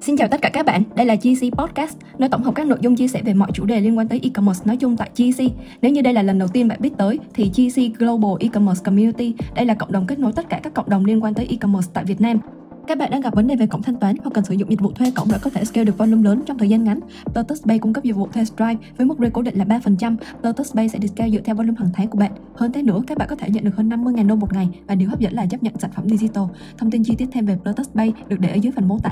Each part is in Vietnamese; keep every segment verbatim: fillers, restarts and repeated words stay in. Xin chào tất cả các bạn, đây là giê xê Podcast, nơi tổng hợp các nội dung chia sẻ về mọi chủ đề liên quan tới e-commerce nói chung tại giê xê. Nếu như đây là lần đầu tiên bạn biết tới thì giê xê Global E-commerce Community, đây là cộng đồng kết nối tất cả các cộng đồng liên quan tới e-commerce tại Việt Nam. Các bạn đang gặp vấn đề về cổng thanh toán hoặc cần sử dụng dịch vụ thuê cổng để có thể scale được volume lớn trong thời gian ngắn. Plutus Pay cung cấp dịch vụ thuê Stripe với mức rate cố định là ba phần trăm. Plutus Pay sẽ discount dựa theo volume hàng tháng của bạn. Hơn thế nữa, các bạn có thể nhận được hơn năm mươi nghìn đô một ngày và điều hấp dẫn là chấp nhận sản phẩm digital. Thông tin chi tiết thêm về Plutus Pay được để ở dưới phần mô tả.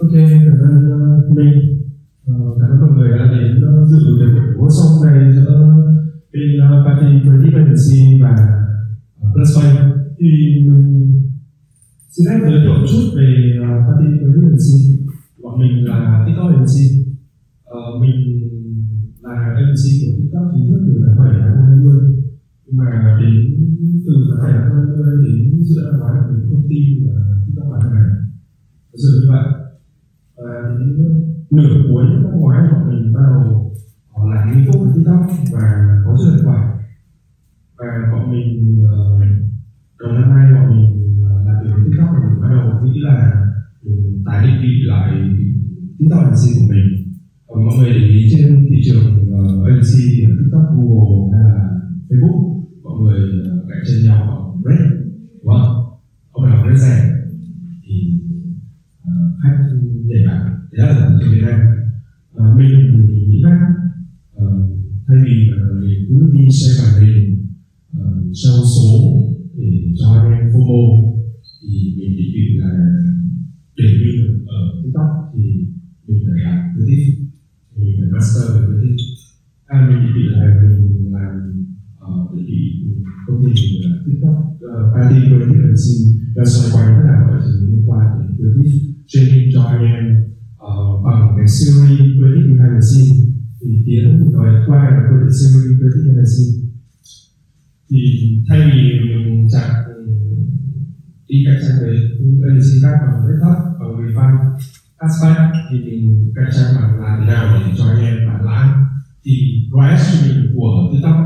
Ok, cảm ơn mình, uh, cảm ơn mọi người đã đến uh, dự buổi workshop này giữa bên uh, PATI Creative Agency và uh, Plutus Pay. Thì mình xin phép giới thiệu một chút về uh, PATI Creative Agency. Bọn mình là TikTok Agency. Uh, mình là agency của TikTok chính thức từ tháng bảy năm hai không hai không, nhưng mà đến từ tháng bảy năm hai không hai không đến giữa năm ngoái mình không tin là TikTok bán hàng này. Thật sự như vậy. Và đến nửa cuối năm ngoái bọn mình bắt đầu họ làm nghiêm túc với TikTok và có sự hiệu quả. Và bọn mình đầu năm nay bọn mình làm việc với TikTok và mình bắt đầu nghĩ là mình tái định vị lại TikTok agency của mình. Và mọi người để ý trên thị trường agency TikTok, Google hay là Facebook, mọi người cạnh tranh nhau bằng rate, đúng không? Không phải là rate rẻ thì khách nhảy vào, thế là ở trên Việt Nam. À, mình thì nghĩ khác, à, thay vì mình cứ đi share màn hình, à, show số để cho anh em FOMO, thì mình định vị là để mình ở TikTok thì mình phải làm creative, mình phải master về creative. À, mình định vị là mình làm để bị công ty là TikTok, uh, PATI Creative Agency đang xoay quanh tất cả mọi thứ liên quan đến creative. Training cho anh em uh, bằng cái series Creative Behind the Scene, thì Tiến nói qua là cái series Creative Behind the Scene. Thì thay vì mình chặt đi cạnh tranh với agency khác bằng desktop, bằng refund, cashback, thì mình cạnh tranh bằng làm nào để cho anh em bán lãi. Thì rate mình của TikTok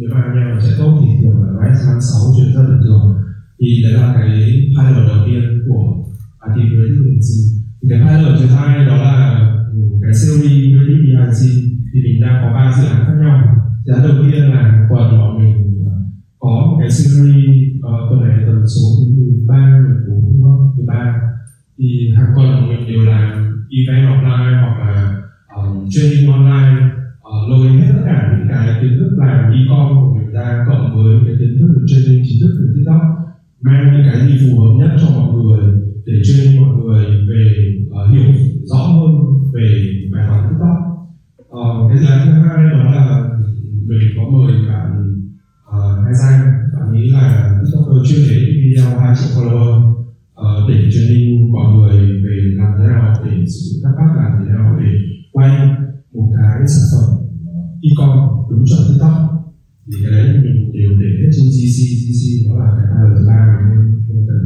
nếu mà anh em sẽ tốt thì thường là rate tháng sáu chuyển ra bình thường. Thì đấy là cái pilot đầu tiên của PATI Creative Agency. Thì cái pilot thứ hai đó là cái series Creative Behind the Scene. Thì mình đang có ba dự án khác nhau. Dự án đầu tiên là tuần bọn mình có cái series uh, tuần này tuần số mười ba, mười bốn, mười ba. Thì hàng tuần bọn mình đều làm event online hoặc là um, training online, uh, lôi hết tất cả những cái kiến thức làm e-com của mình ra cộng với cái kiến thức được training chính thức từ TikTok, mang những cái gì phù hợp nhất cho mọi người để train mọi người về uh, hiểu rõ hơn về bài toán TikTok. Uh, cái dự án thứ hai đó là mình có mời bạn uh, Hai Danh, bạn nghĩ là TikToker chuyên đến video hai triệu follower, uh, để training mọi người về làm thế nào để sử dụng các app, làm thế nào để quay một cái sản phẩm e-com đúng chuẩn TikTok. Thì cái đấy mình đều để hết trên giê xê. giê xê đó là cái hai lần ba mình cần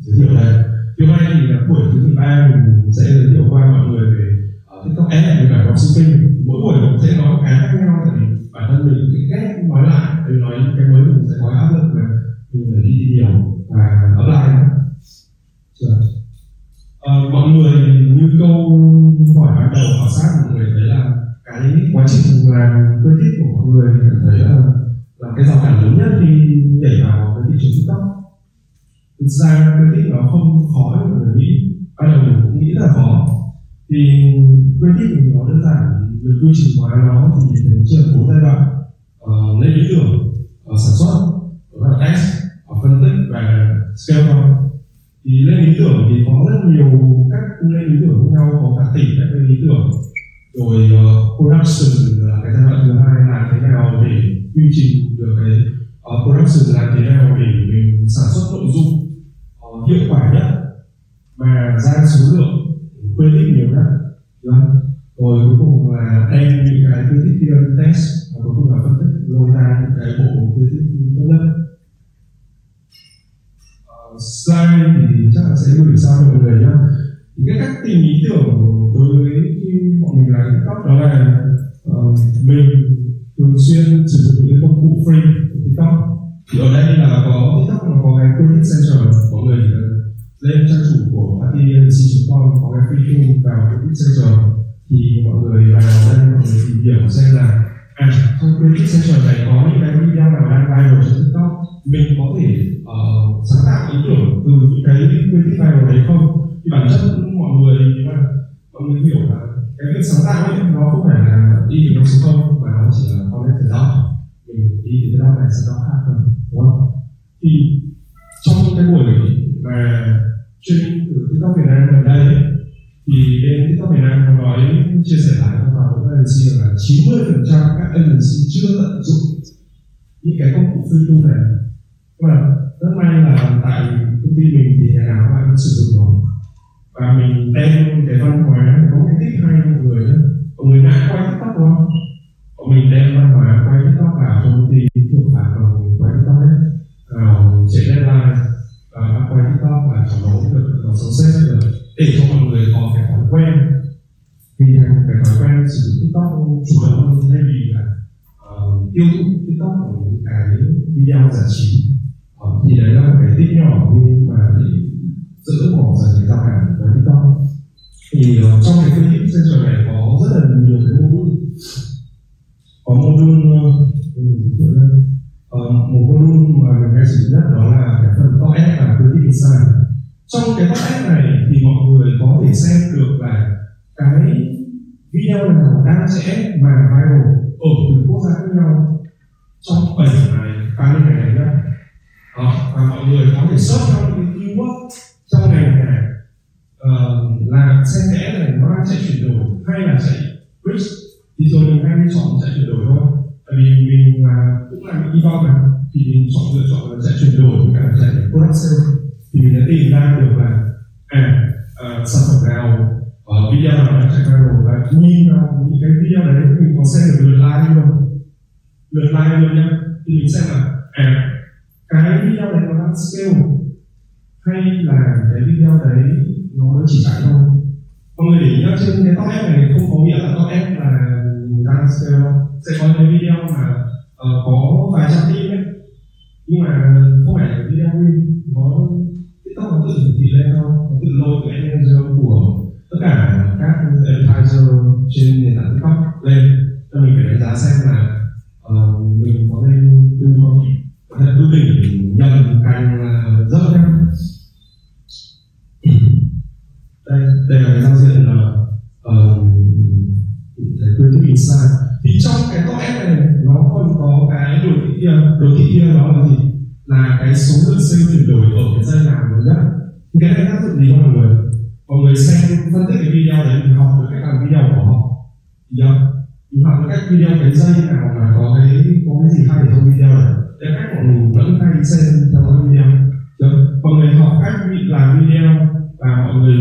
giới thiệu đây. Hôm nay thì là buổi thứ ba mình sẽ giới thiệu qua mọi người về uh, TikTok Ads và cả dropshipping. Mỗi buổi mình sẽ nói cái khác nhau, tại vì bản thân mình cái cách nói lại, để nói những cái mới mình sẽ có áp lực mà mình phải đi nhiều và up lại. Uh, mọi người như câu hỏi ban đầu khảo sát mọi người thấy là cái quá trình làm quyết định của mọi người cảm thấy là là cái rào cản lớn nhất khi nhảy vào cái thị trường TikTok. Thực ra creative nó không khó như mình nghĩ, ban đầu mình cũng nghĩ là khó. Thì creative mình nó đơn giản, về quy trình hóa nó thì mình thấy chia làm bốn giai đoạn: uh, lên ý tưởng, uh, sản xuất, đó là test, uh, phân tích và scale down. Thì lên ý tưởng thì có rất nhiều cách lên ý tưởng khác nhau, có cả tỷ cách lên ý tưởng. Rồi uh, production là cái giai đoạn thứ hai, làm thế nào để quy trình được cái uh, production, làm thế nào để mình sản xuất nội dung hiệu quả nhất mà ra số lượng quyết định nhiều nhất. Rồi cuối cùng là đem những cái quyết định tiên test và cuối cùng là phân tích lôi ra những cái bộ quyết định tốt nhất. Uh, slide thì chắc là sẽ gửi sau mọi người nhé. Thì cái cách tìm ý tưởng đối với bọn mình là TikTok đó là uh, mình thường xuyên sử dụng những công cụ free của TikTok. Thì ở đây là có TikTok nó có cái Creative Center, mọi người lên trang chủ của pati agency chấm com có cái free tool vào Creative Center, thì mọi người vào đây mọi người tìm hiểu xem là à, trong Creative Center này có những cái video nào đang viral trên TikTok, mình có thể uh, sáng tạo ý tưởng từ những cái Creative viral đấy không. Thì bản chất mọi người mà mọi người hiểu là cái việc sáng tạo ấy nó không phải là đi từ năm số không, mà nó chỉ là comment từ đó mình đi từ cái đó này sang đó khác thôi, đúng không? Thì trong những cái buổi mà chuyên từ TikTok Việt Nam gần đây thì bên TikTok Việt Nam có nói chia sẻ lại cho vào các agency là chín mươi phần trăm các agency chưa tận dụng những cái công cụ free tool này. Nhưng mà rất may là tại công ty mình thì nhà nào ai cũng sử dụng rồi, và mình đem cái văn hóa có cái tích hay mọi người đó, mọi người ngại quay TikTok đúng không? Bọn mình đem văn hóa quay TikTok vào cho công ty thượng phạt bằng quay TikTok hết, vào chạy deadline và quay TikTok và cho nó được nó sâu xét được để cho mọi người có cái thói quen, thì cái thói quen sử dụng TikTok chủ yếu hơn thay vì là tiêu thụ TikTok của những cái video giải trí, thì đấy là cái tích nhỏ nhưng mà giữ bỏ dần cái giao hàng với TikTok. Thì uh, trong cái Creative Center này có rất là nhiều cái module, có module uh, một module mà mình hay sử dụng nhất đó là cái phần top ad và Creative Design. Trong cái top ad này thì mọi người có thể xem được là cái video nào đang sẽ mà viral ở từng quốc gia khác nhau trong bảy ngày ba mươi ngày đấy, và mọi người có thể search trong cái keyword trong ngành này uh, là xem cái này nó đang chạy chuyển đổi hay là chạy bridge, thì rồi mình hay chọn chạy chuyển đổi thôi, tại vì mình là cũng làm e-com mà, thì mình chọn lựa chọn là chạy chuyển đổi với cả chạy product sale, thì mình đã tìm ra được là à uh, sản phẩm nào uh, video nào đang chạy viral, và nhìn vào những cái video đấy mình có xem được lượt like không, lượt like luôn nhá, thì mình xem là à cái video này nó đang scale hay là cái video đấy nó chỉ chạy thôi. Mọi người để ý nhá, trên cái top ad này không có nghĩa là top ad là người ta scale, sẽ có những video mà uh, có vài trăm tin ấy, nhưng mà không phải là video win, nó TikTok nó tự hiển thị lên thôi, nó tự lôi cái manager của tất cả các advertiser trên nền tảng TikTok lên, cho mình phải đánh giá xem là uh, mình có nên đưa không. Thật tôi định nhận càng là rất nhé. Đây, đây là cái giao diện là uh, cái Creative Insight. Thì trong cái top ad này nó còn có cái đồ thị kia, đồ thị kia đó là gì? Là cái số lượng sale chuyển đổi ở cái giai đoạn lớn nhất. Thì cái này tác dụng gì mọi người? Mọi người xem phân tích cái video đấy, mình học được cách làm video của họ, mình học được cách video cái giây nào mà có cái có cái gì khác để trong video này. Để các mọi người vẫn hay xem theo các video. Được. Mọi người học cách làm video và mọi người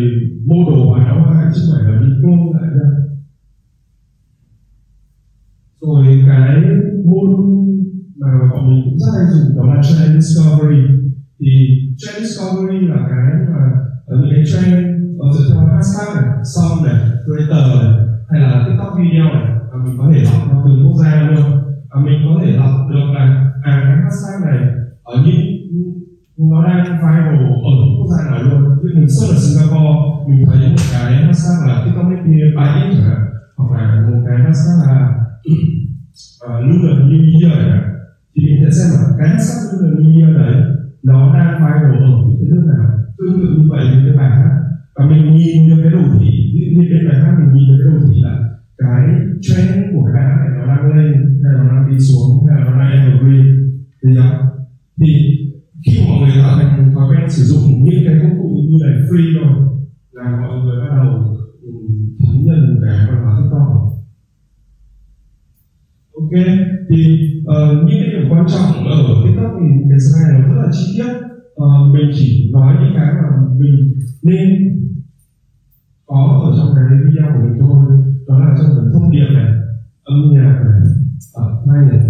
mua đồ và đóng lại chứ không phải là đi clone lại ra. Rồi cái module mà bọn mình cũng rất hay dùng đó là Trend Discovery. Thì Trend Discovery là cái mà những cái trend dựa theo hashtag này, song này, creator này, hay là TikTok video này, và mình có thể đọc từ quốc gia luôn. À, mình có thể đọc được là à, cái hashtag này ở những nó đang viral ở những quốc gia nào luôn. Thì mình search ở Singapore, mình thấy một cái hashtag là TikTok pê pê a chẳng hạn, hoặc là một cái hashtag là Lunar New Year này, thì mình sẽ xem là cái hashtag Lunar New Year đấy nó đang viral ở những cái nước nào, tương tự như vậy những cái bài hát. Và mình nhìn được cái đồ thị, ví dụ như cái bài hát mình nhìn được cái đồ thị là cái trend của cái này nó đang lên hay nó đang đi xuống hay nó đang evergreen, thấy không? Thì khi mọi người tạo thành thói quen sử dụng những cái công cụ như này free rồi là mọi người bắt đầu thấm nhận cái văn hóa TikTok. Ok, thì uh, những cái điểm quan trọng ở TikTok thì cái slide này nó rất là chi tiết, uh, mình chỉ nói những cái mà mình nên có ở trong cái video của mình thôi. Đó là trong phần thông điệp này, âm nhạc này, uh, play này,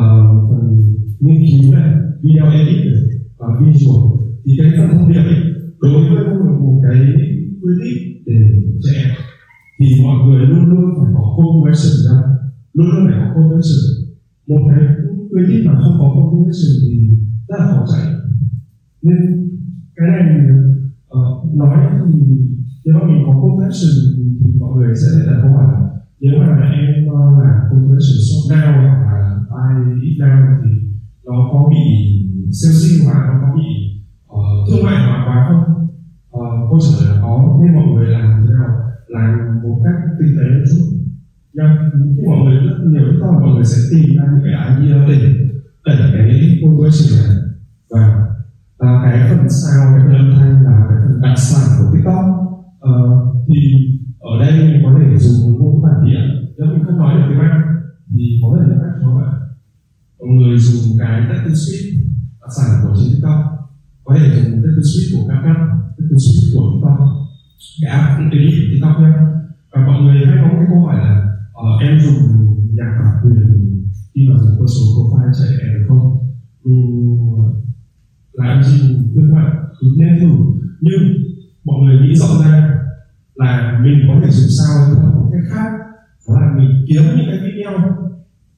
uh, phần nghiên cứu này, video edit này, và uh, visual. Thì cái phần thông điệp ấy, đối với một cái quy định để trẻ thì mọi người luôn luôn phải có conversation ra, luôn luôn phải có conversation. Một cái quy định mà không có conversation thì rất là khó chạy. Nên cái này uh, nói thì nếu mà mình có conversion thì mọi người sẽ đặt câu hỏi là nếu mà em làm conversion shop now hoặc là buy it now thì nó có bị sales hóa, nó có bị uh, thương mại hóa quá không? Uh, câu trả lời là có, nên mọi người làm thế nào? Làm một cách tinh tế một chút. Nhưng mọi người rất nhiều lúc đó mọi người sẽ tìm ra những cái idea để đẩy cái conversion này. Và à, cái phần sound, cái phần âm thanh là cái phần đặc sản của TikTok. à, Thì ở đây mình có thể dùng ngôn ngữ bản địa. Nếu mình không nói được tiếng Anh thì có thể tiếng Anh cho các bạn. Mọi người dùng cái title switch đặc sản của trên TikTok. Có thể dùng title switch của các app, title switch của TikTok, cái app cũng tính TikTok nhé. Và mọi người hay có cái câu hỏi là uh, em dùng nhạc bản quyền khi mà dùng personal profile chạy em được không? Uhm, là em chỉ khuyên bạn cứ nên thử, nhưng mọi người nghĩ rõ ra là mình có thể dùng sao theo một cách khác, đó là mình kiếm những cái video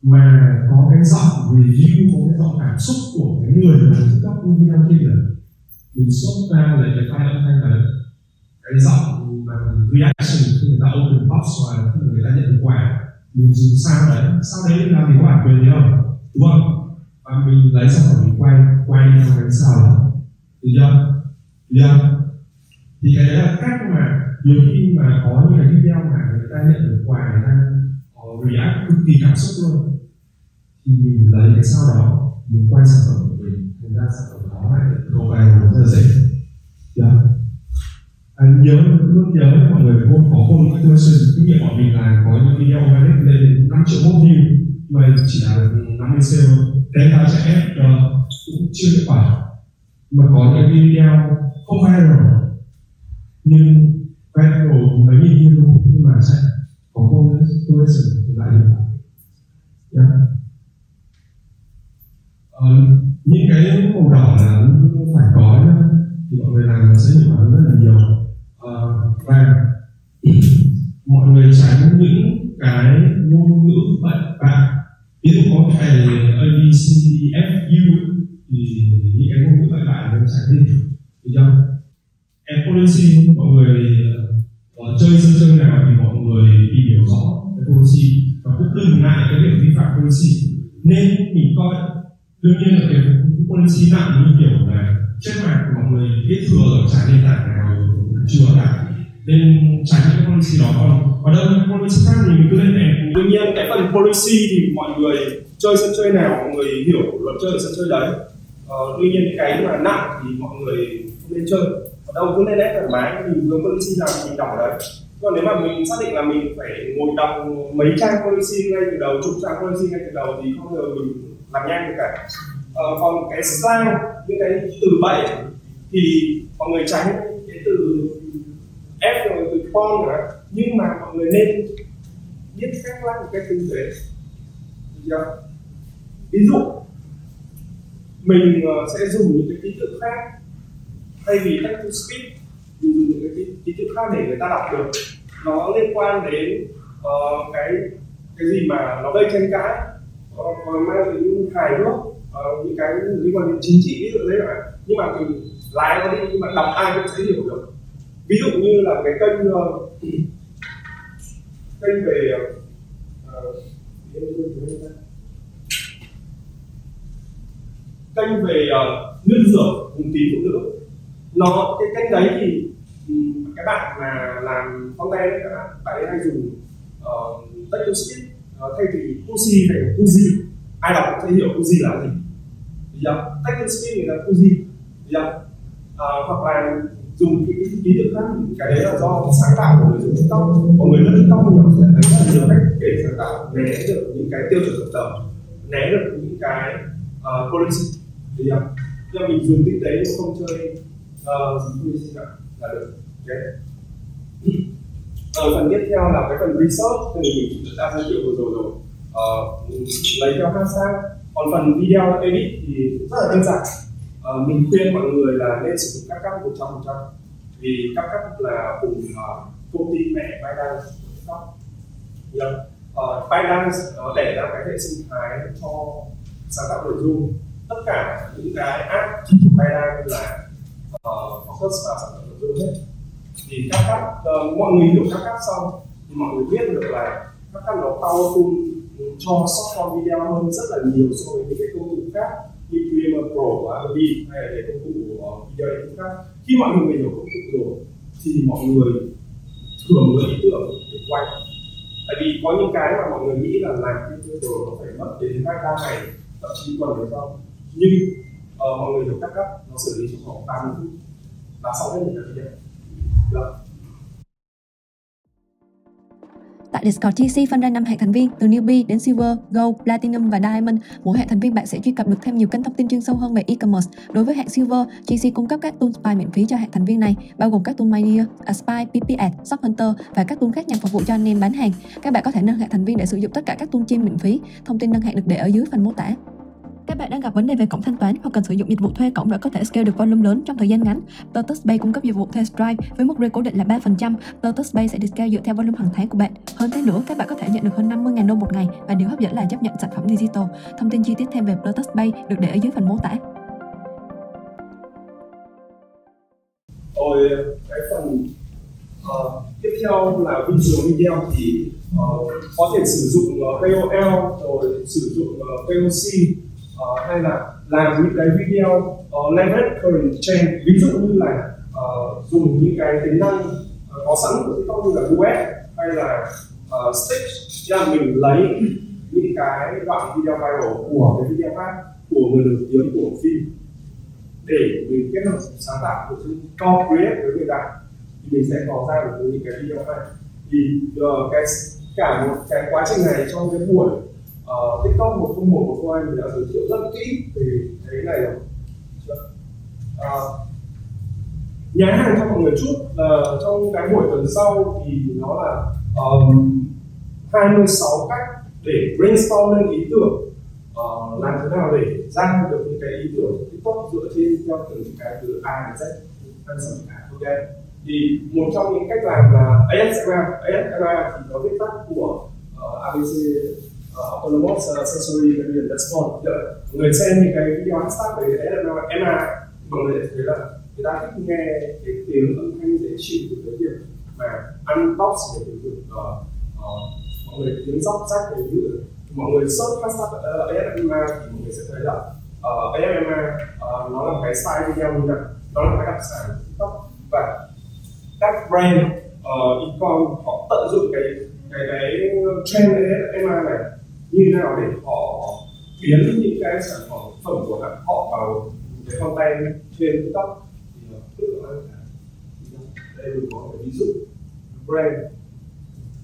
mà có cái giọng review, có cái giọng cảm xúc của cái người mà cung cấp video kia, mình xuất ra lấy cái file âm thanh đấy, cái giọng mà reaction khi người ta open box và khi người ta nhận được quà, mình dùng sao đấy, sao đấy là mình có bản quyền đấy không, đúng không? Và mình lấy sản phẩm mình quay quay theo cái sao đó, được chưa? Được chưa? Thì cái đấy là cách mà nhiều khi mà có những cái video mà người ta nhận được quà, người ta uh, react cực kỳ cảm xúc luôn, thì mình lấy cái sao đó mình quay sản phẩm của mình, thành ra sản phẩm đó lại được câu vài nó rất là dễ. Được chưa? À, nhớ luôn nhớ mọi người có con conversion, kinh nghiệm bọn mình là có những video mà lên năm triệu mốt view mà chỉ là năm mươi sale, thế là sẽ cũng chưa hiệu quả. Mà có những video không viral nhưng viral mấy nghìn view nhưng mà sẽ có conversion thì lại hiệu quả. Yeah. Ờ, những cái màu đỏ là phải có nhá, thì mọi người làm sẽ hiệu quả rất là nhiều. Ờ, và mọi người tránh những cái ngôn ngữ bậy bạ. Ví dụ có cái A B C D F U thì những cái ngôn ngữ bậy bạ nó tránh đi, được chưa? Em policy mọi người uh, chơi sân chơi nào thì mọi người tìm hiểu rõ cái policy và cũng đừng ngại cái việc vi phạm policy. Nên mình coi đương nhiên là cái policy nặng như kiểu là chất mạng của mọi người biết thừa ở trái nền tảng nào chưa cả, nên tránh cái policy đó không? Và đơn policy khác thì mình cứ lên này. Đương nhiên cái phần policy thì mọi người chơi sân chơi nào mọi người hiểu luật chơi ở sân chơi đấy. ờ, Tuy nhiên cái mà nặng thì mọi người không nên chơi. Ở đâu cứ lên đấy thoải mái, mình hướng policy nào mình đọc đấy. Còn nếu mà mình xác định là mình phải ngồi đọc mấy trang policy ngay từ đầu, chục trang policy ngay từ đầu thì không bao giờ mình làm nhanh được cả. ờ, Còn cái slang, những cái từ bậy thì mọi người tránh cái từ F rồi từ con nữa, nhưng mà mọi người nên biết cách lắp một cách tinh tế, được chưa? Ví dụ mình sẽ dùng những cái ký tự khác thay vì text to speech, mình dùng những cái ký tự khác để người ta đọc được. Nó liên quan đến uh, cái cái gì mà nó gây tranh cãi, uh, mang tính hài hước, uh, những cái liên quan đến chính trị ví dụ thế này, nhưng mà từ lái nó đi nhưng mà đọc ai cũng sẽ hiểu được. Ví dụ như là cái kênh uh, kênh về uh, kênh về uh, nguyên dược vùng tím phụ nữ, nó cái kênh đấy thì um, các bạn mà làm content đấy, các bạn ấy hay dùng uh, text to speech uh, thay vì kuzi này kuzi, ai đọc cũng sẽ hiểu kuzi là gì, được chưa? Text to speech là kuzi, được chưa? Uh, hoặc là dùng cái ký tự khác, cái đấy là do sáng tạo của người dùng TikTok. Mọi người lướt TikTok nhiều sẽ thấy rất nhiều cách để sáng tạo né được những cái tiêu chuẩn cộng đồng, né được những cái uh, policy, được không? Nhưng mình dùng tinh tế nhưng không chơi policy uh, là được. Okay. Ở phần tiếp theo là cái phần research thì mình đã giới thiệu vừa rồi rồi, uh, lấy theo hashtag. Còn phần video edit thì rất là đơn giản. Uh, mình khuyên mọi người là nên sử dụng các cấp một trăm phần trăm vì các cấp là cùng uh, công ty mẹ Binance TikTok. Yeah. uh, Binance uh, để ra cái hệ sinh thái cho sáng tạo nội dung, tất cả những cái app Binance là uh, focus vào sáng tạo nội dung hết. thì các cắt uh, mọi người hiểu các cắt xong thì mọi người biết được là các cắt nó powerful cho short form video hơn rất là nhiều so với những cái công cụ khác như Premiere Pro của Adobe hay là công cụ uh, video editing khác. Khi mọi người hiểu công cụ rồi thì mọi người thường có ý tưởng để quay, tại vì có những cái mà mọi người nghĩ là làm video nó phải mất đến hai ba ngày, thậm chí còn được không, nhưng uh, mọi người hiểu các cắt nó xử lý trong khoảng ba mươi phút là xong hết một video. Tại Discord giê xê phân ra năm hạng thành viên từ Newbie đến Silver, Gold, Platinum và Diamond. Mỗi hạng thành viên bạn sẽ truy cập được thêm nhiều kênh thông tin chuyên sâu hơn về e-commerce. Đối với hạng Silver, giê xê cung cấp các tool Spy miễn phí cho hạng thành viên này, bao gồm các tool MyNeer, Spy, pê pê a, ShopHunter và các tool khác nhằm phục vụ cho anh em bán hàng. Các bạn có thể nâng hạng thành viên để sử dụng tất cả các tool trên miễn phí. Thông tin nâng hạng được để ở dưới phần mô tả. Các bạn đang gặp vấn đề về cổng thanh toán hoặc cần sử dụng dịch vụ thuê cổng để có thể scale được volume lớn trong thời gian ngắn? Plutus Pay cung cấp dịch vụ thuê Stripe với mức rate cố định là ba phần trăm. Plutus Pay sẽ discount dựa theo volume hàng tháng của bạn. Hơn thế nữa, các bạn có thể nhận được hơn năm mươi nghìn đô một ngày và điều hấp dẫn là chấp nhận sản phẩm digital. Thông tin chi tiết thêm về Plutus Pay được để ở dưới phần mô tả. Rồi, cái phần uh, tiếp theo là visual video thì uh, có thể sử dụng ca o lờ rồi sử dụng ca o xê. Uh, hay là làm những cái video uh, leverage current trend, ví dụ như là uh, dùng những cái tính năng uh, có sẵn của TikTok như là duet hay là uh, stitch, là mình lấy những cái đoạn video viral của cái video khác của người nổi tiếng của phim để mình kết hợp sáng tạo của chúng co create với người ta thì mình sẽ có ra được những cái video này. Thì uh, cái cả một cái quá trình này trong cái buổi Uh, TikTok một không một của cô em đã giới thiệu rất kỹ về cái này rồi. Uh, nhá hàng cho mọi người chút là uh, trong cái buổi tuần sau thì nó là um, hai mươi sáu cách để brainstorm lên ý tưởng, uh, làm thế nào để ra được những cái ý tưởng TikTok dựa trên theo từng cái từ A đến Z, phân sản cả. Ok. Thì một trong những cách làm là A S M R, A S M R thì nó viết tắt của uh, a bê xê Autonomous uh, Sensory Variant Response. Người xem những cái video hashtag đấy là em a, mọi người sẽ thấy là người ta thích nghe cái tiếng âm thanh dễ chịu của cái việc mà unbox để được uh, uh, mọi người tiếng róc rách để được mọi người search hashtag a ét em a thì mọi người sẽ thấy là uh, a ét em a uh, nó là cái style video như nào, nó là cái đặc sản của TikTok và các brand uh, ecom họ tận dụng cái cái cái trend a ét em a này như nào để họ biến những cái sản phẩm của các họ vào cái content trên TikTok thì tức là đây mình có cái ví dụ brand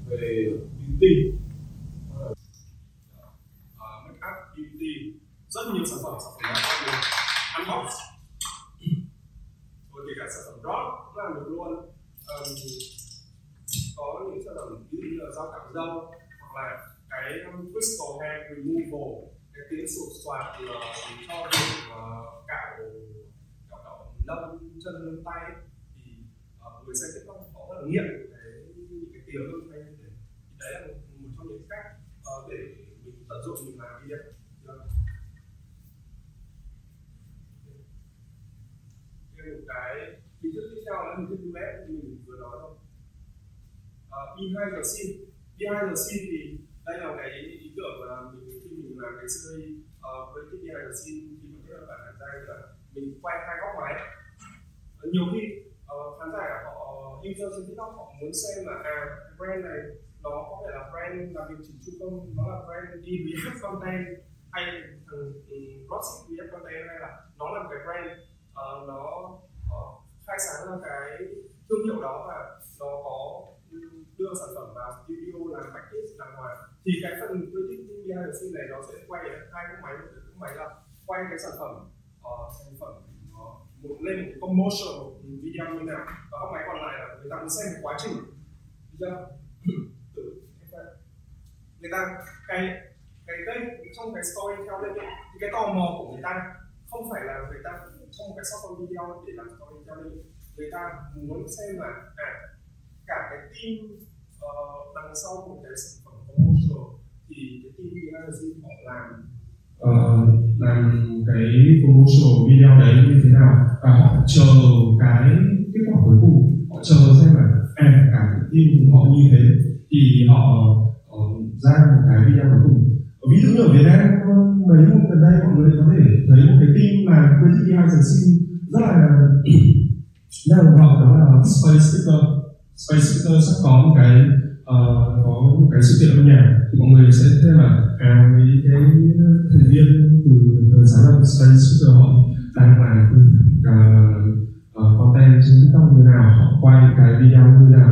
về beauty, uh, make up beauty, rất nhiều sản phẩm sản phẩm unbox, rồi kể cả sản phẩm đó cũng làm được luôn. Um, có những sản phẩm ví dụ như là dao cạo râu hoặc là cái crystal hair removal, cái tiếng sụt soạt thì cho việc cạo cạo lông chân lông tay thì uh, người xem TikTok họ rất là nghiện cái cái tiếng lông tay như thế. Thì đấy là một, một trong những cách uh, để mình tận dụng mình làm video. Thêm một cái hình thức tiếp theo là hình thức duet như mình vừa nói thôi. Behind the scene, behind the scene thì đây là cái ý tưởng mà mình khi mình làm cái series uh, với cái behind the scene khi mà các bạn bản ra là mình quay hai góc máy. Nhiều khi uh, khán giả họ user trên TikTok họ muốn xem là à brand này nó có thể là brand làm việc chỉnh chu không, nó là brand đi react content hay thằng Rossic react content hay là nó là cái brand uh, nó uh, khai sáng ra cái thương hiệu đó và nó có đưa sản phẩm vào studio làm package làm ngoài thì cái phần creative media scene này nó sẽ quay ở hai cái máy, một cái máy là quay cái sản phẩm uh, sản phẩm uh, một lên một commercial video như nào và các máy còn lại là người ta muốn xem quá trình video từ người ta cái cái đây trong cái story theo lên thì cái tò mò của người ta không phải là người ta trong một cái short video để làm story theo lên, người ta muốn xem là à cả cái team uh, đằng sau một cái sản phẩm commercial thì cái team agency họ làm uh, làm cái commercial video đấy như thế nào và họ chờ cái kết quả cuối cùng, họ chờ xem là Space Sticker. Space Sticker sắp có một cái uh, có một cái sự kiện âm nhạc thì mọi người sẽ thấy là à, với cái thành viên từ thời sáng lập Space Sticker họ đang làm uh, content trên TikTok như nào, họ quay những cái video như nào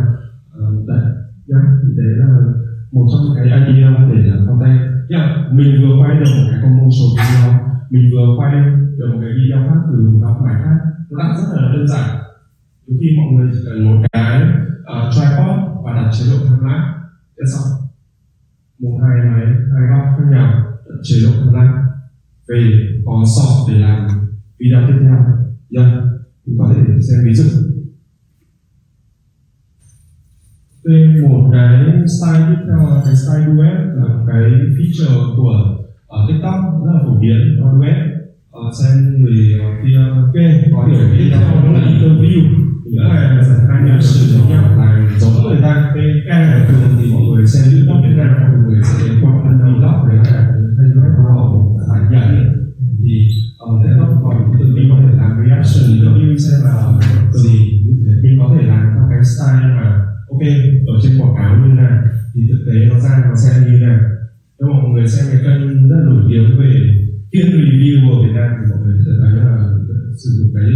uh, đấy. Yeah, thì đấy là một trong những cái idea để làm content. Yeah, mình vừa quay được một cái commercial video, mình vừa quay được một cái video khác từ một góc máy khác, nó đã rất là đơn giản. Nhiều khi mọi người chỉ cần một cái uh, tripod và đặt chế độ time lapse đã xong. Một hai máy, hai góc khác nhau, đặt chế độ time lapse về có sort để làm video tiếp theo. Yeah, mình có thể xem ví dụ. Đây một cái style tiếp theo là cái style duet, là một cái feature của uh, TikTok rất là phổ biến, đó duet. Uh, xem người kia ok có hiểu biết đó là interview, nghĩa là hai nhà sử dụng nhau là giống người ta. Cái cái này thường thì mọi người xem YouTube Việt Nam, mọi người sẽ đến qua kênh TikTok để là thay đổi họ cảm nhận. Thì sẽ nó còn tự mình có thể làm reaction giống như xem là từ gì mình có thể làm theo cái style mà ok ở trên quảng cáo như này thì thực tế nó ra nó xem như này. Nếu mọi người xem cái kênh rất nổi tiếng về kiên review ở Việt Nam thì mọi người sẽ thấy là sử dụng cái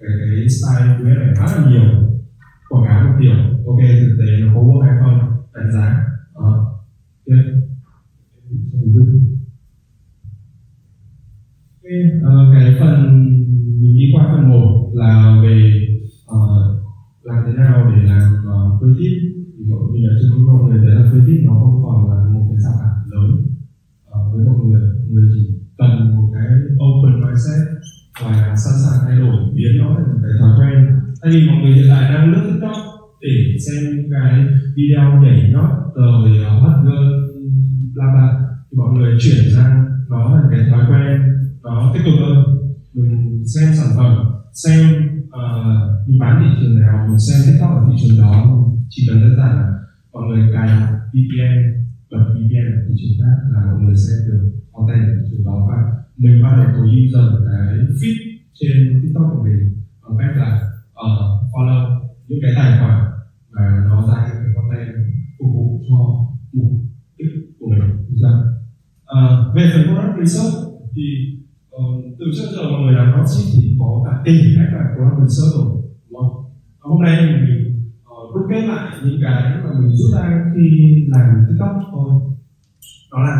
cái, cái style web này khá là nhiều, quảng cáo một kiểu ok thực tế nó có work hay không, đánh giá đó. Okay. Uh, cái phần mình đi qua phần một là về uh, làm thế nào để làm uh, creative. Thì bọn mình ở trên chúng mọi người thấy là creative nó không còn là một cái rào cản lớn uh, với mọi người. Mọi người chỉ cần một cái open mindset và sẵn sàng thay đổi, biến nó thành một cái thói quen. Tại vì mọi người hiện tại đang lướt TikTok để xem những cái video nhảy nhót rồi hot girl bla bla, thì mọi người chuyển sang nó thành cái thói quen nó tích cực hơn. Mình xem sản phẩm, xem uh, mình bán thị trường nào, mình xem TikTok ở thị trường đó, chỉ cần đơn giản là mọi người cài vê pê en, bật vê pê en thị trường khác là mọi người xem được content ở thị trường đó, và mình bắt đầu có user cái feed trên TikTok của mình bằng cách là uh, follow những cái tài khoản mà nó ra cái content phục vụ cho mục đích của mình. Uh, về phần product research thì Uh, từ trước giờ mọi người làm Rotsheet thì có cả tìm cách là product research rồi, đúng không? Hôm nay mình uh, rút kết lại những cái mà mình rút ra khi làm TikTok thôi. Đó là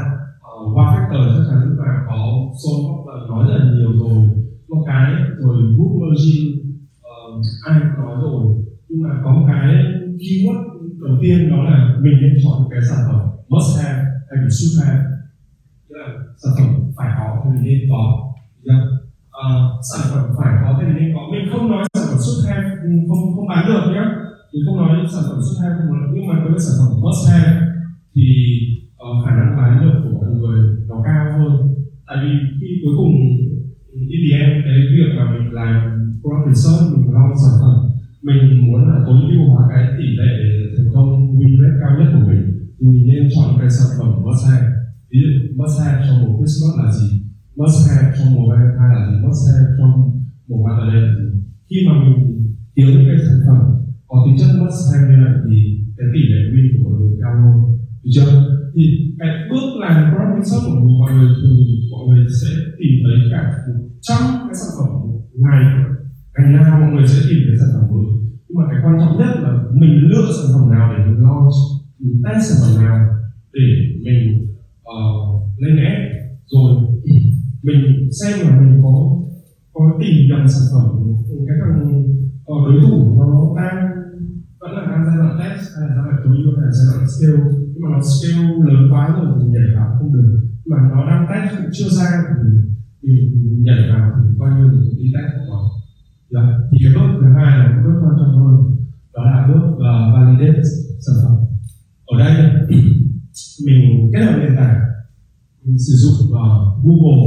uh, one factor chắc chắn là có, Sol Poplar nói rất là nhiều rồi, một cái rồi book merging uh, ai cũng nói rồi, nhưng mà có một cái keyword đầu tiên đó là mình nên chọn cái sản phẩm must have hay là should have, tức là sản phẩm phải có thì mình nên có. Yeah. Uh, sản phẩm phải có thì nên có. Mình không nói sản phẩm should have không không bán được nhé, mình không nói sản phẩm should have không bán được, nhưng mà đối với sản phẩm must have thì uh, khả năng bán được của mọi người nó cao hơn. Tại vì khi cuối cùng in the end cái việc mà mình làm product research, mình lo sản phẩm, mình muốn là tối ưu hóa cái tỷ lệ thành công win rate cao nhất của mình, thì mình nên chọn cái sản phẩm must have. Ví dụ must have trong một Christmas là gì, must have trong mùa Valentine là gì, must have trong mùa Valentine là gì. Khi mà mình thiếu những cái sản phẩm có tính chất must have như này thì cái tỷ lệ win của mọi người cao hơn, được chưa? Thì cái bước làm product research của mọi người thường mọi người sẽ tìm thấy cả một trăm cái sản phẩm một ngày, ngày nào mọi người sẽ tìm thấy sản phẩm mới. Nhưng mà cái quan trọng nhất là mình lựa sản phẩm nào để mình launch, mình test sản phẩm nào để mình uh, lên app, rồi mình xem là mình có có tìm nhầm sản phẩm cái thằng đối thủ nó đang vẫn là đang giai đoạn test hay là giai đoạn tối ưu hay là giai đoạn scale, nhưng mà nó scale lớn quá rồi thì nhảy vào không được, mà nó đang test cũng chưa ra thì mình nhảy vào thì coi như mình đi test của nó. Đó. Thì cái bước thứ hai là một bước quan trọng hơn, đó là bước uh, validate sản phẩm. Ở đây mình kết hợp nền tảng, mình sử dụng uh, Google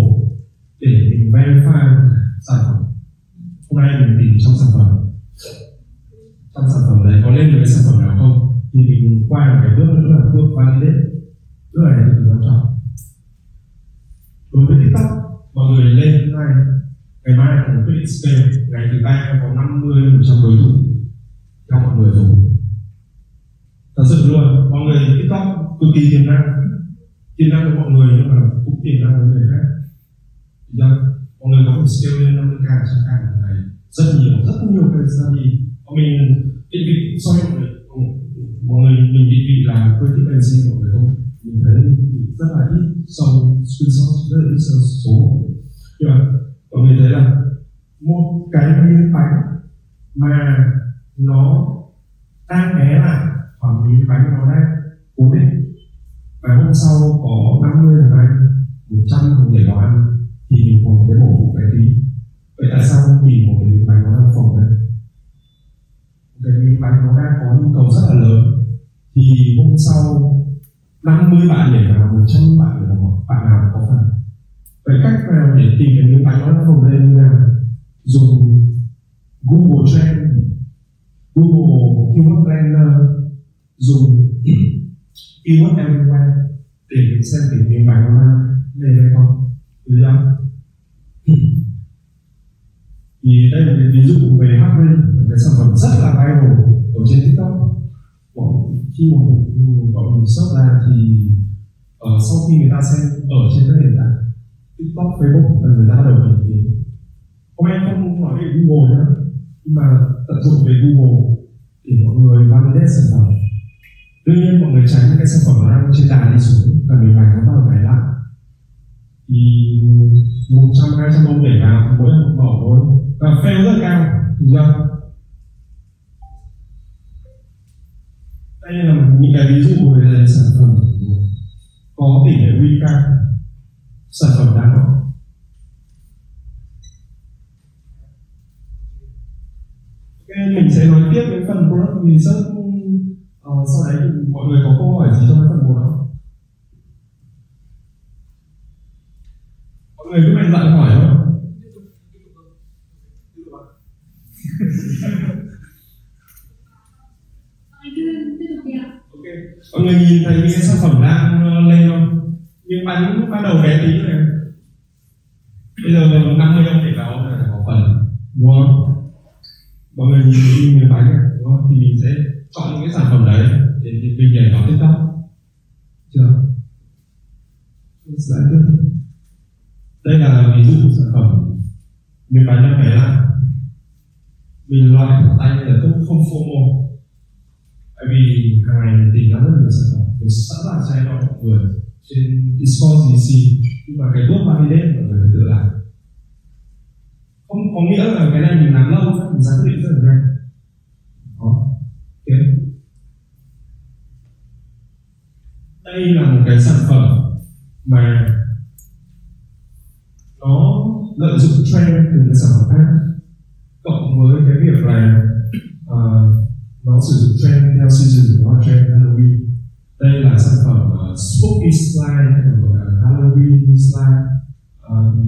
để mình verify sản phẩm. Hôm nay mình tìm trong sản phẩm, trong sản phẩm đấy có lên được cái sản phẩm nào không, thì mình qua một cái bước nữa là bước validate. Bước này là điều quan trọng. Đối với TikTok, mọi người lên hôm nay, ngày mai là một quyết định scale, ngày thứ ba có năm mươi phần trăm đối thủ, mọi người TikTok cực kỳ tiềm năng, tiềm năng của mọi người nhưng mà cũng tiềm năng với người khác. Mọi người có thể scale lên năm mươi k, một trăm k một ngày, rất nhiều, rất nhiều cái study. Còn mình định vị so với mọi người, mọi người mình định vị là creative agency mọi người không? Mình thấy rất là ít so screenshot, rất là ít so số. Nhưng mà mọi người thấy là một cái miếng bánh mà nó đang bé là khoảng miếng bánh nó đang cố định, và hôm sau có năm mươi thằng ăn, một trăm thằng nhảy vào ăn thì mình còn cái bổ vụ bé tí. Vậy tại sao không nhìn một cái miếng bánh nó đang phồng lên? Cái miếng bánh nó đang có nhu cầu rất là lớn thì hôm sau năm mươi bạn nhảy vào, một trăm bạn nhảy vào, bạn nào có phần. Vậy cách nào để tìm cái miếng bánh nó đang phồng lên như nào? Dùng Google Trends, Google Keyword Planner, dùng Keyword Everywhere để mình xem cái miếng bánh nó đang lên hay không. Được chưa? Thì đây là cái ví dụ về Halloween, cái sản phẩm rất là viral ở trên TikTok. Khi mà bọn mình search ra thì uh, sau khi người ta xem ở trên các nền tảng TikTok, Facebook là người ta đầu tìm kiếm. Hôm nay không nói về Google nữa, nhưng mà tận dụng về Google để mọi người validate sản phẩm. Tuy nhiên mọi người tránh cái sản phẩm đang trên đà đi xuống là mình bánh nó bắt đầu bày lại. Thì một trăm hai trăm ông để vào mỗi lần bỏ thôi và fail rất cao, được chưa? Đây là những cái ví dụ về sản phẩm có tỷ lệ win cao, sản phẩm đáng học. Ok, mình sẽ nói tiếp đến phần product research. Uh, sau đấy mọi người có câu hỏi gì trong phần một không? Mọi người cứ mạnh dạn hỏi không? Ok, mọi người nhìn thấy những cái sản phẩm đang lên không? Những bánh bắt đầu bé tí này. Bây giờ năm mươi ông để vào là có phần, đúng không? Mọi người nhìn những cái bánh này, đúng không? Thì mình sẽ chọn những cái sản phẩm đấy để mình nhảy vào TikTok. Chưa? Giải tiếp. Đây là ví dụ của sản phẩm miếng bánh nó bé lại. Mình loại thẳng tay là tốt, không FOMO. Bởi vì hàng ngày mình tìm ra rất nhiều sản phẩm, mình sẵn sàng share cho mọi người trên Discord giê xê. Nhưng mà cái bước validate mọi người phải tự làm. Không có nghĩa là cái này mình làm lâu mình ra quyết định rất là nhanh. Đó. Thế. Đây là một cái sản phẩm mà nó lợi dụng trend từ cái sản phẩm khác, cộng với cái việc là uh, nó sử dụng trend theo season, nó là trend Halloween. Đây là sản phẩm uh, spooky slide, uh, Halloween slide. Uh,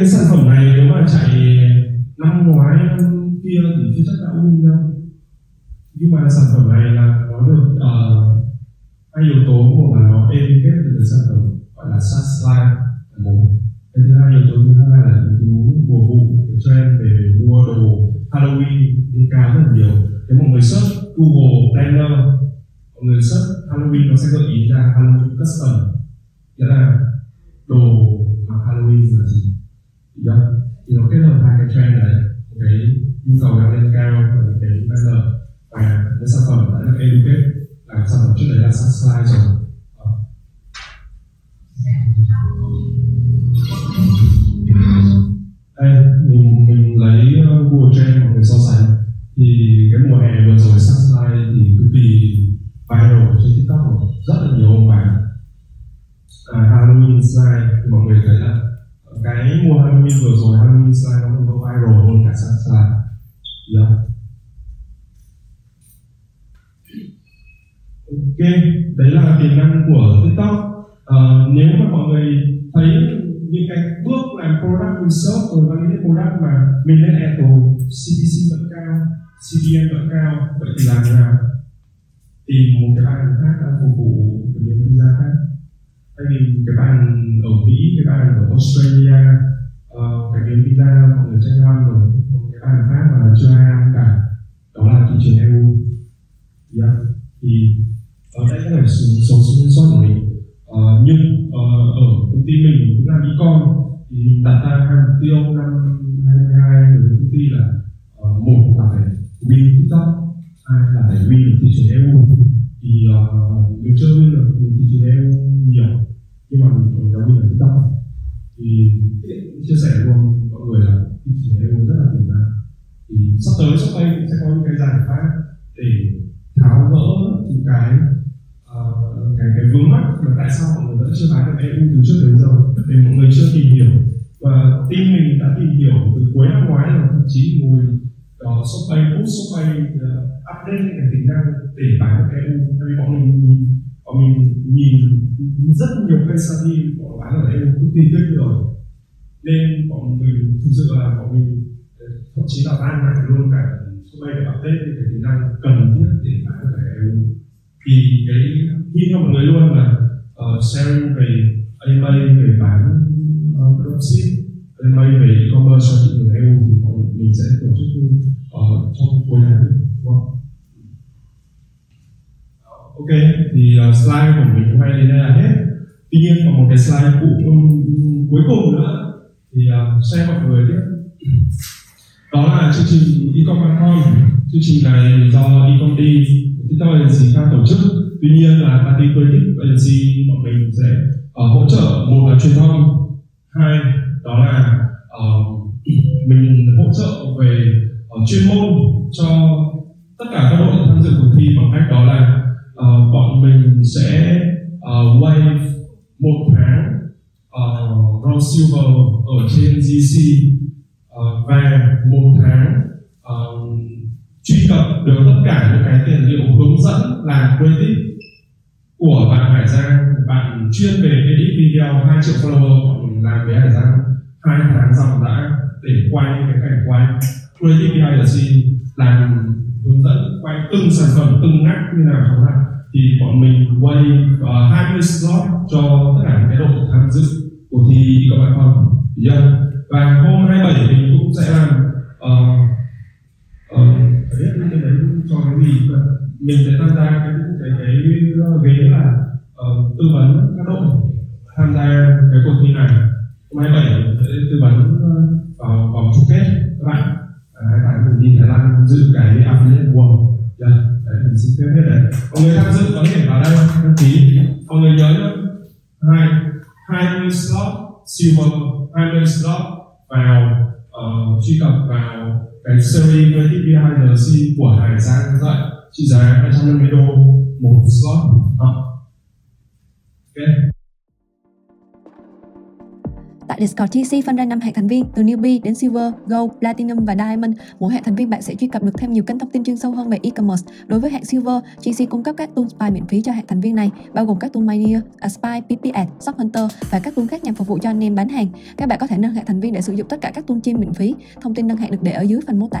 Cái sản phẩm này nếu mà chạy năm ngoái năm kia thì chưa chắc đã win đâu. Nhưng mà sản phẩm này là nó được uh, hai yếu tố. Một là nó êm kết từ sản phẩm gọi là sát slide là một. Cái thứ hai yếu tố thứ hai là yếu tố mùa vụ, cái trend về mua đồ Halloween lên cao rất là nhiều. Nếu mọi người search Google Planner, mọi người search Halloween nó sẽ gợi ý ra Halloween custom, nghĩa là đồ mà Halloween là gì. Yeah. Thì nó kết hợp hai cái trend đấy, một cái nhu cầu đang lên cao và một cái banner, và cái sản phẩm đã được educate là sản phẩm trước đấy là slide rồi. Đây mình, mình lấy Google Trend mọi người so sánh thì cái mùa hè vừa rồi slide thì cực kỳ viral trên TikTok rồi, rất là nhiều ông bạn. À, Halloween slide thì mọi người thấy là cái mùa Halloween vừa rồi, Halloween slide nó cũng có viral hơn cả sang slide. Yeah. Ok, đấy là tiềm năng của TikTok. Uh, nếu mà mọi người thấy những cái bước làm product research rồi validate product mà mình lên ad rồi, xê pê xê vẫn cao, xê pê em vẫn cao, vậy thì làm thế nào? Tìm một cái bàn khác đang phục vụ cái nền kinh tế khác. Tại vì cái bàn ở Mỹ, cái bàn ở Australia, uh, cái nền kinh tế mọi người tranh đoan rồi, còn cái bàn khác mà chưa ai ăn cả, đó là thị trường e u. Yeah. Thì uh, đây là số số của mình. Uh, nhưng uh, ở công ty mình cũng làm e-com thì mình đặt ra hai mục tiêu năm hai không hai hai đối với công ty là uh, một là phải win TikTok, hai là phải win được thị trường e u. Thì uh, mình chưa win được thị trường e u nhiều nhưng mà mình đã win được TikTok. Thì chia sẻ luôn mọi người là thị trường e u rất là tiềm năng. Thì sắp tới sắp đây cũng sẽ có những cái giải pháp để tháo gỡ những cái Uh, cái, cái vướng mắc là tại sao mọi người vẫn chưa bán được e u từ trước đến giờ, vì mọi người chưa tìm hiểu. Và team mình đã tìm hiểu từ cuối năm ngoái rồi, thậm chí ngồi đó ShopPay, push ShopPay uh, update những cái tính năng để bán được e u. Tại vì bọn mình nhìn, bọn mình nhìn rất nhiều cái study bọn bán ở e u cũng tìm kích rồi, nên bọn mình thực sự là bọn mình thậm chí là ban lại luôn cả ShopPay để update những cái tính năng cần thiết để bán được e u. Thì cái khi cho mọi người luôn là uh, sharing về a em a, về bán uh, dropship, a em a về e-commerce cho thị trường e u thì mọi người mình sẽ tổ chức uh, trong cuối tháng. Wow. Ok, thì uh, slide của mình hôm nay đến đây là hết. Tuy nhiên còn một cái slide cũ um, cuối cùng nữa thì uh, share mọi người nhé. Đó là chương trình e-commerce. Chương trình này do e-commerce TikTok Agency đang tổ chức. Tuy nhiên là pê a tê i Creative Agency bọn mình sẽ uh, hỗ trợ, một là truyền thông, hai đó là uh, mình hỗ trợ về uh, chuyên môn cho tất cả các đội tham dự cuộc thi bằng cách đó là uh, bọn mình sẽ uh, wave một tháng uh, round silver ở trên giê xê uh, và một tháng uh, truy cập được tất cả những cái tài liệu hướng dẫn làm creative của bạn Hải Giang, bạn chuyên về edit video hai triệu follower, mình làm với Hải Giang hai tháng dòng đã để quay những cái cảnh quay creative agency, làm hướng dẫn quay từng sản phẩm từng ngách như nào chẳng hạn. Thì bọn mình quay uh, hai mươi slot cho tất cả những cái đội tham dự của thi các bạn không. Yeah. Và hôm hai mươi bảy mình cũng sẽ làm uh, uh, biết cái đấy cho cái gì mà mình sẽ tham gia cái cái cái ghế là uh, tư vấn các đội tham gia cái cuộc thi này. Hôm hai bảy mình sẽ tư vấn vào vòng chung kết các bạn. Hai bạn mình đi Thái Lan dự cái affiliate world. Yeah. Đấy, mình xin phép hết đấy. Mọi người tham dự có thể vào đây đăng ký. Mọi người nhớ nhé, hai hai mươi slot silver, hai mươi slot vào uh, truy cập vào cái series creative behind the scene của Hải Giang dạy trị giá hai trăm năm mươi đô một slot. À. Okay. Tại Discord giê xê phân ra năm hạng thành viên từ Newbie đến Silver, Gold, Platinum và Diamond. Mỗi hạng thành viên bạn sẽ truy cập được thêm nhiều kênh thông tin chuyên sâu hơn về e-commerce. Đối với hạng Silver, giê xê cung cấp các tool Spy miễn phí cho hạng thành viên này, bao gồm các tool MyNeer, Spy, pê pê a, ShopHunter và các tool khác nhằm phục vụ cho anh em bán hàng. Các bạn có thể nâng hạng thành viên để sử dụng tất cả các tool trên miễn phí. Thông tin nâng hạng được để ở dưới phần mô tả.